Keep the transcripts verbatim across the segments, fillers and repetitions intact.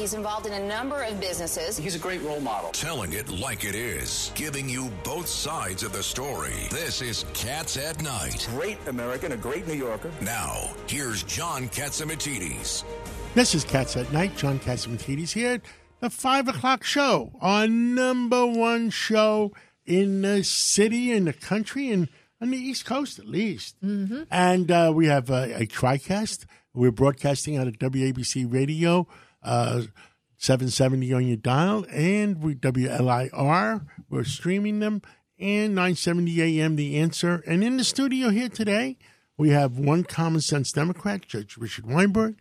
He's involved in a number of businesses. He's a great role model. Telling it like it is. Giving you both sides of the story. This is Cats at Night. Great American, a great New Yorker. Now, here's John Katsimatidis. This is Cats at Night. John Katsimatidis here. The five o'clock show. Our number one show in the city, in the country, and on the East Coast at least. Mm-hmm. And uh, we have uh, a TriCast. We're broadcasting out of W A B C Radio, uh, seven seventy on your dial, and we W L I R. We're streaming them, and nine seventy a.m. The Answer. And in the studio here today, we have one common sense Democrat, Judge Richard Weinberg,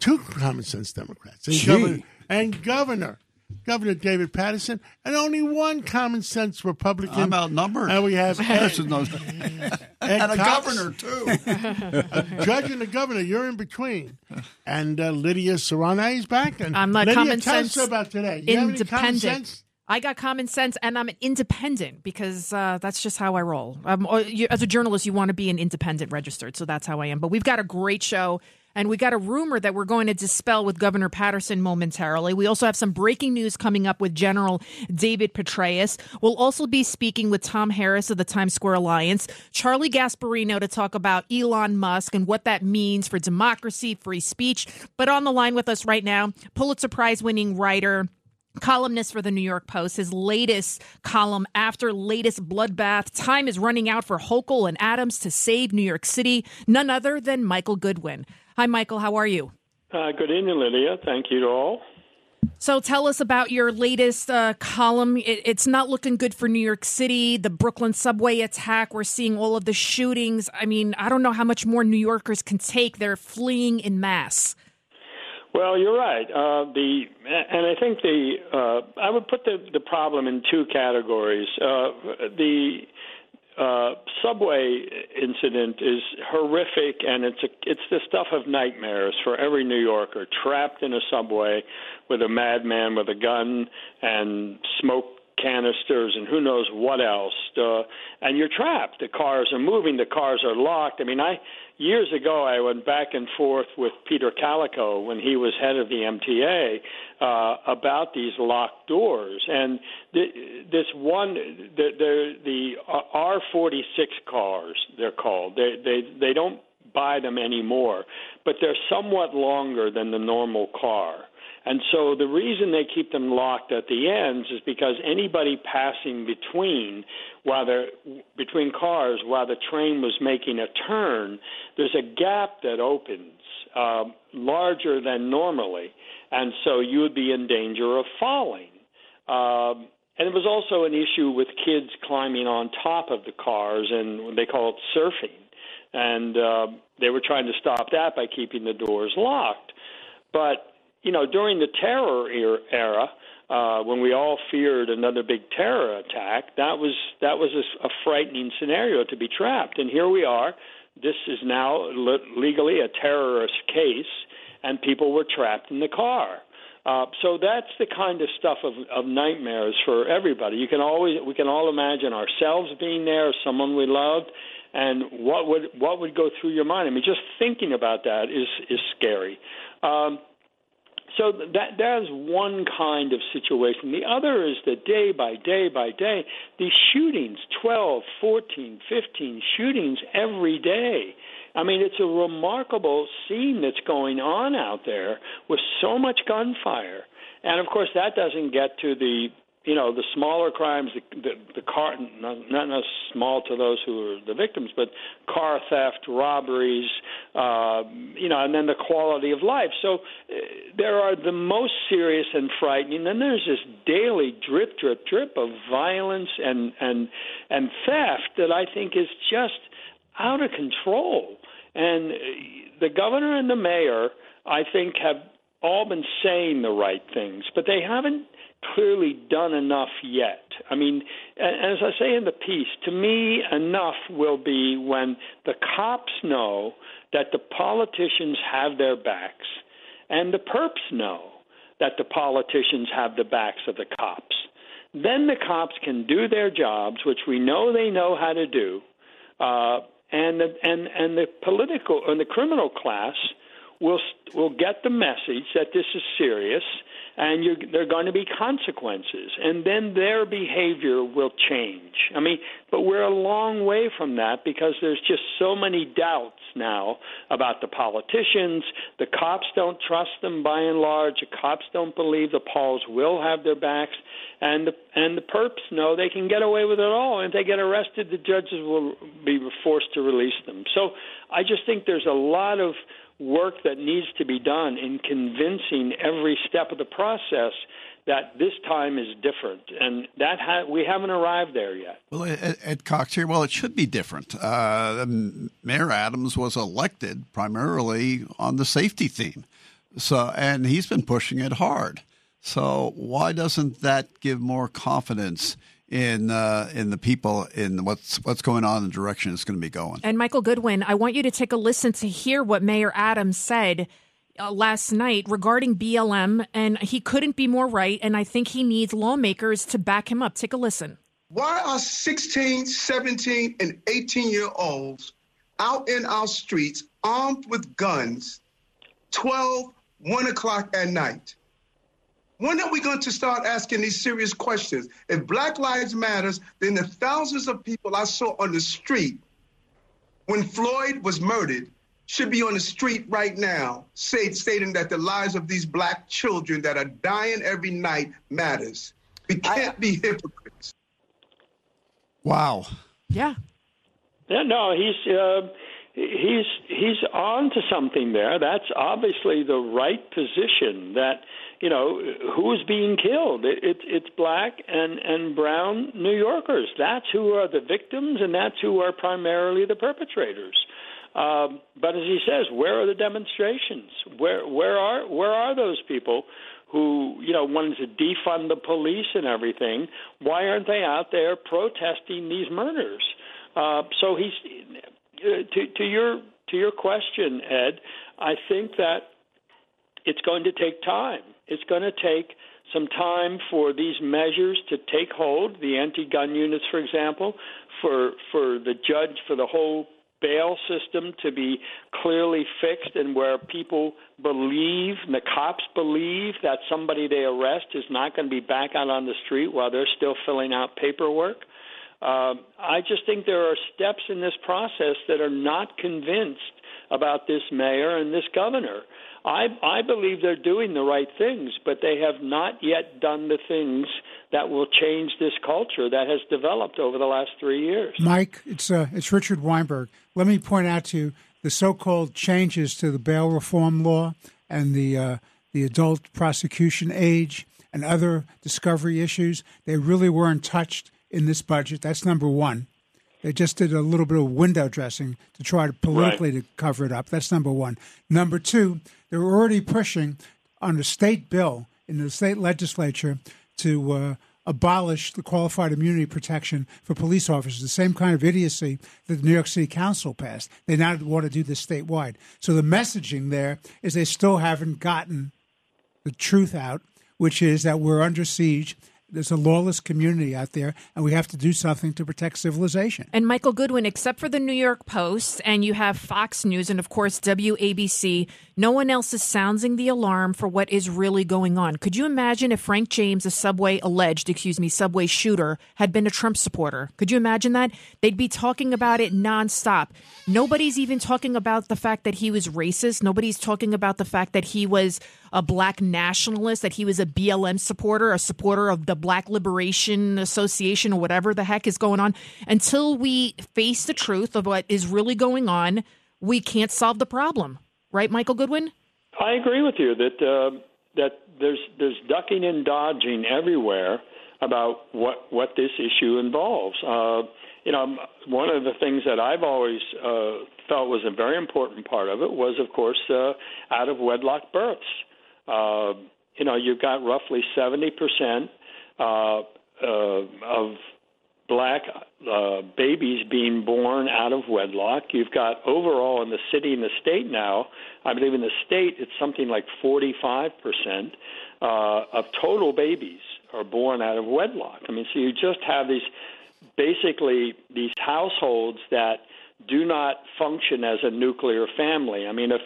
two common sense Democrats, and, governor, and Governor Governor David Paterson, and only one common sense Republican. I'm outnumbered. And we have Ed, Ed and a Cox, governor too, a judge and a governor. You're in between, and uh, Lydia Serrano is back. And I'm not Lydia, common tell sense us about today. You independent. Have any common sense? I got common sense, and I'm an independent because uh, that's just how I roll. Um, you, as a journalist, you want to be an independent registered, so that's how I am. But we've got a great show. And we got a rumor that we're going to dispel with Governor Paterson momentarily. We also have some breaking news coming up with General David Petraeus. We'll also be speaking with Tom Harris of the Times Square Alliance, Charlie Gasparino to talk about Elon Musk and what that means for democracy, free speech. But on the line with us right now, Pulitzer Prize winning writer, columnist for the New York Post, his latest column, After Latest Bloodbath, Time is Running Out for Hochul and Adams to Save New York City, none other than Michael Goodwin. Hi, Michael. How are you? Uh, good evening, Lydia. Thank you to all. So tell us about your latest uh, column. It, it's not looking good for New York City, the Brooklyn subway attack. We're seeing all of the shootings. I mean, I don't know how much more New Yorkers can take. They're fleeing en masse. Well, you're right. Uh, the and I think the uh, I would put the, the problem in two categories. Uh, the Uh, subway incident is horrific, and it's a, it's the stuff of nightmares for every New Yorker, trapped in a subway with a madman with a gun and smoke canisters and who knows what else. Uh, and you're trapped. The cars are moving. The cars are locked. I mean, I years ago I went back and forth with Peter Calico when he was head of the M T A uh, about these locked doors. And th- this one, the the, the R forty-six cars, they're called. They they they don't buy them anymore, but they're somewhat longer than the normal car. And so the reason they keep them locked at the ends is because anybody passing between while they're between cars while the train was making a turn, there's a gap that opens uh, larger than normally, and so you would be in danger of falling. Um, and it was also an issue with kids climbing on top of the cars, and they call it surfing. And uh, they were trying to stop that by keeping the doors locked. But you know, during the terror era, uh, when we all feared another big terror attack, that was that was a, a frightening scenario to be trapped. And here we are. This is now le- legally a terrorist case, and people were trapped in the car. Uh, so that's the kind of stuff of, of nightmares for everybody. You can always we can all imagine ourselves being there, someone we loved, and what would what would go through your mind? I mean, just thinking about that is is scary. Um, So that there's one kind of situation. The other is that day by day by day, these shootings, twelve, fourteen, fifteen shootings every day. I mean, it's a remarkable scene that's going on out there with so much gunfire. And, of course, that doesn't get to the, you know, the smaller crimes, the, the, the car, not, not as small to those who are the victims, but car theft, robberies, uh, you know, and then the quality of life. So uh, there are the most serious and frightening. Then there's this daily drip, drip, drip of violence and, and, and theft that I think is just out of control. And the governor and the mayor, I think, have all been saying the right things, but they haven't clearly done enough yet. I mean, as I say in the piece, to me, enough will be when the cops know that the politicians have their backs and the perps know that the politicians have the backs of the cops. Then the cops can do their jobs, which we know they know how to do, uh, and, the, and, and the political and the criminal class will will get the message that this is serious and you're, there are going to be consequences, and then their behavior will change. I mean, but we're a long way from that because there's just so many doubts now about the politicians. The cops don't trust them by and large. The cops don't believe the polls will have their backs, and the, and the perps know they can get away with it all. And if they get arrested, the judges will be forced to release them. So I just think there's a lot of work that needs to be done in convincing every step of the process that this time is different, and that ha- we haven't arrived there yet. Well, Ed Cox here, well, it should be different. Uh, Mayor Adams was elected primarily on the safety theme, so and he's been pushing it hard. So why doesn't that give more confidence in uh, in the people, in what's what's going on, the direction it's going to be going? And Michael Goodwin, I want you to take a listen to hear what Mayor Adams said uh, last night regarding B L M, and he couldn't be more right, and I think he needs lawmakers to back him up. Take a listen. Why are sixteen, seventeen, and eighteen-year-olds out in our streets armed with guns twelve, one o'clock at night? When are we going to start asking these serious questions? If Black Lives Matters, then the thousands of people I saw on the street when Floyd was murdered should be on the street right now, say, stating that the lives of these Black children that are dying every night matters. We can't I, be hypocrites. Wow. Yeah. Yeah. No, he's uh, he's he's on to something there. That's obviously the right position. That. You know, who's being killed? It, it, it's Black and, and brown New Yorkers. That's who are the victims, and that's who are primarily the perpetrators. Um, but as he says, where are the demonstrations? Where where are where are those people who, you know, wanted to defund the police and everything? Why aren't they out there protesting these murders? Uh, so he's uh, to to your to your question, Ed. I think that it's going to take time. It's going to take some time for these measures to take hold, the anti-gun units, for example, for for the judge, for the whole bail system to be clearly fixed, and where people believe, and the cops believe, that somebody they arrest is not going to be back out on the street while they're still filling out paperwork. Uh, I just think there are steps in this process that are not convinced about this mayor and this governor. I, I believe they're doing the right things, but they have not yet done the things that will change this culture that has developed over the last three years. Mike, it's uh, it's Richard Weinberg. Let me point out to you the so-called changes to the bail reform law and the uh, the adult prosecution age and other discovery issues. They really weren't touched in this budget. That's number one. They just did a little bit of window dressing to try to politically right. to cover it up. That's number one. Number two, they're already pushing on a state bill in the state legislature to uh, abolish the qualified immunity protection for police officers, the same kind of idiocy that the New York City Council passed. They now want to do this statewide. So the messaging there is they still haven't gotten the truth out, which is that we're under siege. There's a lawless community out there, and we have to do something to protect civilization. And Michael Goodwin, except for the New York Post, and you have Fox News and, of course, W A B C, no one else is sounding the alarm for what is really going on. Could you imagine if Frank James, a subway alleged, excuse me, subway shooter, had been a Trump supporter? Could you imagine that? They'd be talking about it nonstop. Nobody's even talking about the fact that he was racist. Nobody's talking about the fact that he was a Black nationalist, that he was a B L M supporter, a supporter of the Black Liberation Association, or whatever the heck is going on. Until we face the truth of what is really going on, we can't solve the problem. Right, Michael Goodwin? I agree with you that uh, that there's there's ducking and dodging everywhere about what, what this issue involves. Uh, you know, one of the things that I've always uh, felt was a very important part of it was, of course, uh, out-of-wedlock births. Uh, you know, you've got roughly seventy percent Uh, uh, of Black uh, babies being born out of wedlock. You've got overall in the city and the state now, I believe in the state it's something like forty-five percent uh, of total babies are born out of wedlock. I mean, so you just have these basically these households that do not function as a nuclear family. I mean, if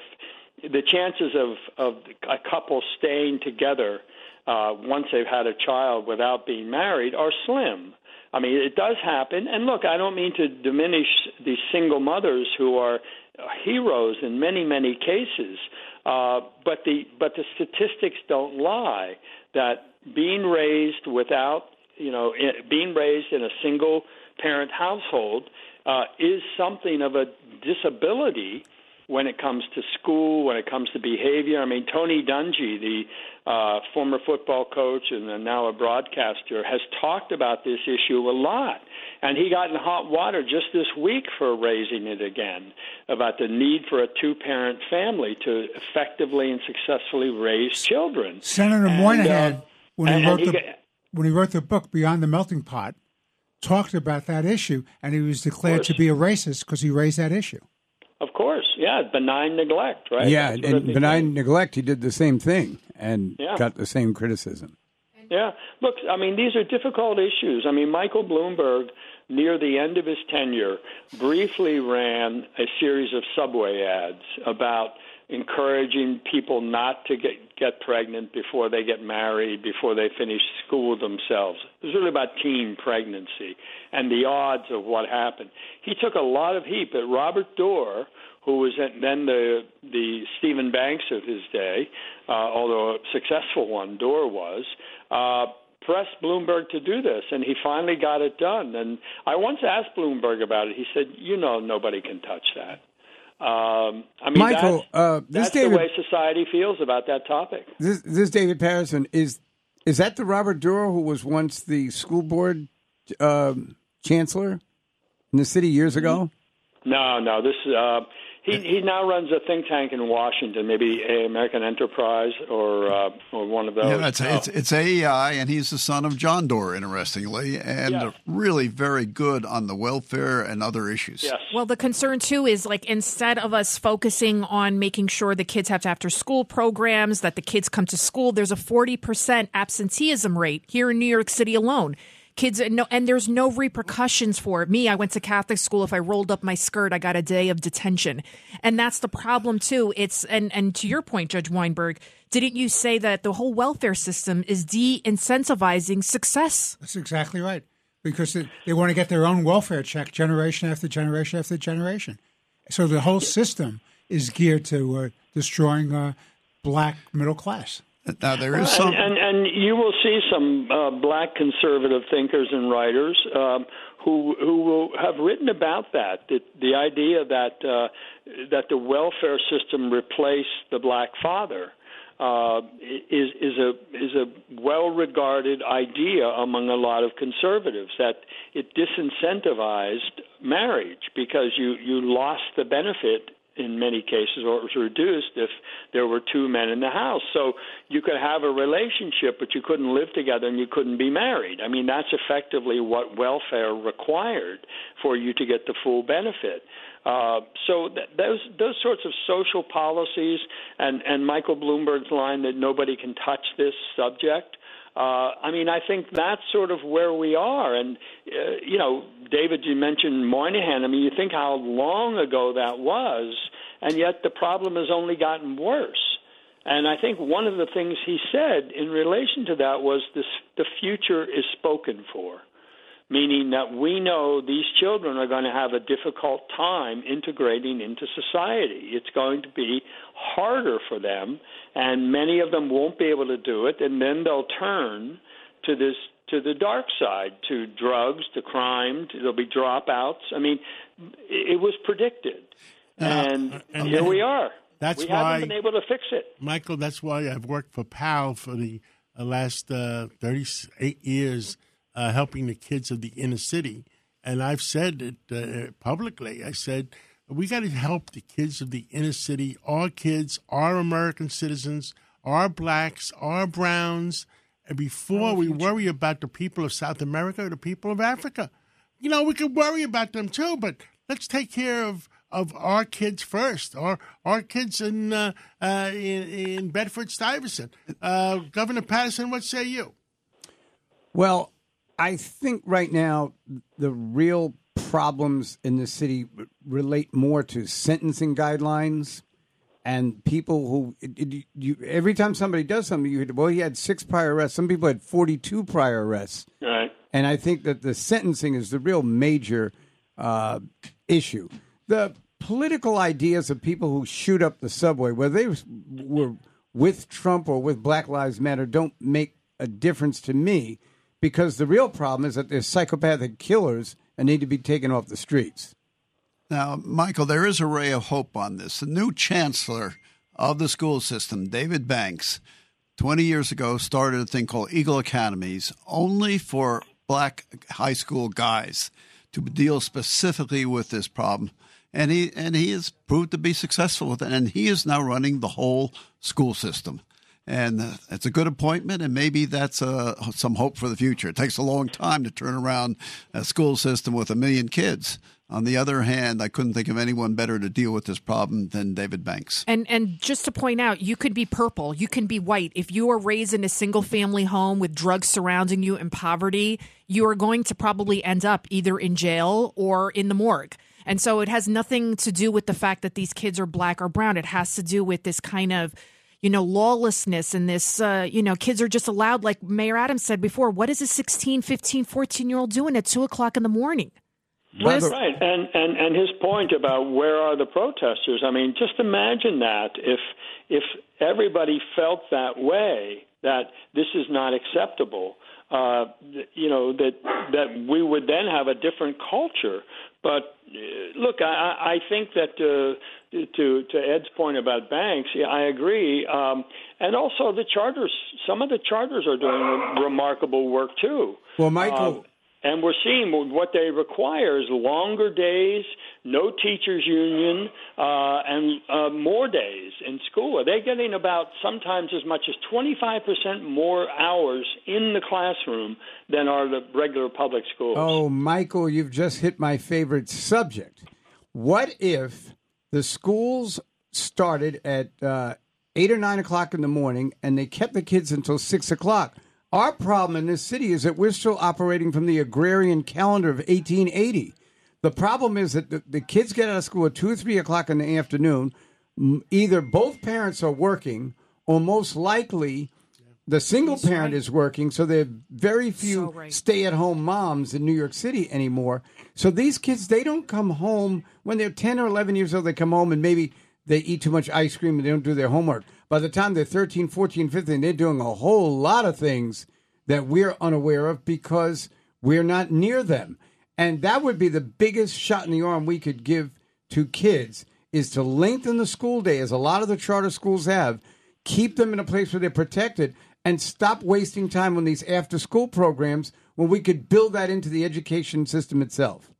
the chances of, of a couple staying together uh, once they've had a child without being married are slim. I mean, it does happen. And look, I don't mean to diminish these single mothers who are heroes in many, many cases, uh, but the but the statistics don't lie that being raised without, you know, it, being raised in a single parent household uh, is something of a disability when it comes to school, when it comes to behavior. I mean, Tony Dungy, the uh, former football coach and now a broadcaster, has talked about this issue a lot. And he got in hot water just this week for raising it again, about the need for a two-parent family to effectively and successfully raise children. Senator and, Moynihan, uh, when, and, he wrote he the, got, when he wrote the book Beyond the Melting Pot, talked about that issue, and he was declared to be a racist because he raised that issue. Of course, yeah, benign neglect, right? Yeah, and benign thing. neglect, he did the same thing and yeah. got the same criticism. Yeah, look, I mean, these are difficult issues. I mean, Michael Bloomberg, near the end of his tenure, briefly ran a series of Subway ads about encouraging people not to get, get pregnant before they get married, before they finish school themselves. It was really about teen pregnancy and the odds of what happened. He took a lot of heat, but Robert Doar, who was then the the Stephen Banks of his day, uh, although a successful one, Doar was, uh, pressed Bloomberg to do this, and he finally got it done. And I once asked Bloomberg about it. He said, you know, nobody can touch that. Um, I mean, Michael, that's, uh, this that's David, the way society feels about that topic. This, this David Paterson, is is that the Robert Doar who was once the school board uh, chancellor in the city years ago? No, no. This uh, he he now runs a think tank in Washington, maybe American Enterprise or uh, or one of those. Yeah, it's, oh. it's it's A E I, and he's the son of John Doar, interestingly, and yes. really very good on the welfare and other issues. Yes. Well, the concern, too, is like instead of us focusing on making sure the kids have to after school programs, that the kids come to school, there's a forty percent absenteeism rate here in New York City alone. Kids, no, and there's no repercussions for it. Me, I went to Catholic school. If I rolled up my skirt, I got a day of detention. And that's the problem, too. It's and, and to your point, Judge Weinberg, didn't you say that the whole welfare system is de-incentivizing success? That's exactly right. Because they, they want to get their own welfare check generation after generation after generation. So the whole system is geared to uh, destroying uh, black middle class. Now, there is some... and, and, and you will see some uh, black conservative thinkers and writers um, who who will have written about that, the, the idea that uh, that the welfare system replaced the black father. Uh, is is a is a well-regarded idea among a lot of conservatives, that it disincentivized marriage because you, you lost the benefit in many cases, or it was reduced if there were two men in the house. So you could have a relationship, but you couldn't live together and you couldn't be married. I mean, that's effectively what welfare required for you to get the full benefit. Uh, so th- those those sorts of social policies and, and Michael Bloomberg's line that nobody can touch this subject, uh, I mean, I think that's sort of where we are. And, uh, you know, David, you mentioned Moynihan. I mean, you think how long ago that was, and yet the problem has only gotten worse. And I think one of the things he said in relation to that was this: the future is spoken for, meaning that we know these children are going to have a difficult time integrating into society. It's going to be harder for them, and many of them won't be able to do it, and then they'll turn to this to the dark side, to drugs, to crime, to, there'll be dropouts. I mean, it was predicted, and, uh, and here we are. That's we why haven't been able to fix it. Michael, that's why I've worked for P A L for the last uh, thirty-eight years, Uh, helping the kids of the inner city. And I've said it uh, publicly. I said, we got to help the kids of the inner city. Our kids are American citizens, our blacks, our browns. And before we worry about the people of South America or the people of Africa, you know, we could worry about them too, but let's take care of, of our kids first, or our kids in, uh, uh, in, in Bedford-Stuyvesant. Uh, Governor Paterson, what say you? Well, I think right now the real problems in the city relate more to sentencing guidelines And people who, you, you, every time somebody does something, you well, he had six prior arrests. Some people had forty-two prior arrests. All right. And I think that the sentencing is the real major uh, issue. The political ideas of people who shoot up the subway, whether they were with Trump or with Black Lives Matter, don't make a difference to me, because the real problem is that they're psychopathic killers and need to be taken off the streets. Now, Michael, there is a ray of hope on this. The new chancellor of the school system, David Banks, twenty years ago started a thing called Eagle Academies only for black high school guys to deal specifically with this problem. And he and he has proved to be successful with it. And he is now running the whole school system. And uh, it's a good appointment, and maybe that's uh, some hope for the future. It takes a long time to turn around a school system with a million kids. On the other hand, I couldn't think of anyone better to deal with this problem than David Banks. And and just to point out, you could be purple, you can be white. If you are raised in a single-family home with drugs surrounding you and poverty, you are going to probably end up either in jail or in the morgue. And so it has nothing to do with the fact that these kids are black or brown. It has to do with this kind of, you know, lawlessness and this, uh, you know, kids are just allowed, like Mayor Adams said before, what is a sixteen, fifteen, fourteen-year-old doing at two o'clock in the morning? That's right. And, and and his point about where are the protesters, I mean, just imagine that if if everybody felt that way, that this is not acceptable, uh, you know, that that we would then have a different culture. But, uh, look, I, I think that uh, to to Ed's point about Banks, yeah, I agree. Um, and also the charters, some of the charters are doing remarkable work, too. Well, Michael... Um, And we're seeing what they require is longer days, no teachers' union, uh, and uh, more days in school. They're getting about sometimes as much as twenty-five percent more hours in the classroom than are the regular public schools. Oh, Michael, you've just hit my favorite subject. What if the schools started at uh, eight or nine o'clock in the morning and they kept the kids until six o'clock? Our problem in this city is that we're still operating from the agrarian calendar of eighteen eighty. The problem is that the, the kids get out of school at two or three o'clock in the afternoon. Either both parents are working, or most likely the single parent is working, so there are very few stay-at-home moms in New York City anymore. So these kids, they don't come home. When they're ten or eleven years old, they come home and maybe they eat too much ice cream and they don't do their homework. By the time they're thirteen, fourteen, fifteen, they're doing a whole lot of things that we're unaware of because we're not near them. And that would be the biggest shot in the arm we could give to kids, is to lengthen the school day, as a lot of the charter schools have, keep them in a place where they're protected, and stop wasting time on these after-school programs when we could build that into the education system itself.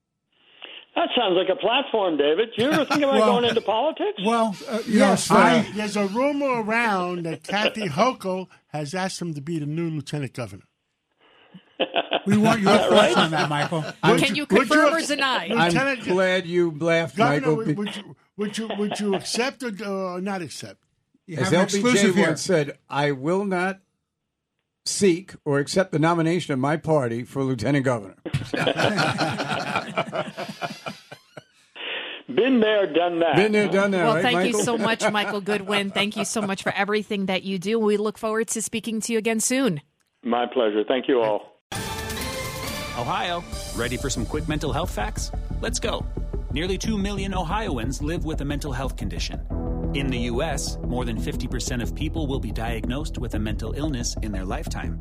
That sounds like a platform, David. You ever think about well, going into politics? Well, uh, yes. I, there's a rumor around that Kathy Hochul has asked him to be the new lieutenant governor. We want your thoughts right? on that, Michael. Would Can you, you confirm you, or deny? Lieutenant, I'm glad you laughed, governor, Michael. Would you, would you, would you accept or uh, not accept? You As L B J once said, I will not seek or accept the nomination of my party for lieutenant governor. Been there, done that. Been there, done that. Well, right, thank Michael? you so much, Michael Goodwin. Thank you so much for everything that you do. We look forward to speaking to you again soon. My pleasure. Thank you all. Ohio, ready for some quick mental health facts? Let's go. Nearly two million Ohioans live with a mental health condition. In the U S, more than fifty percent of people will be diagnosed with a mental illness in their lifetime.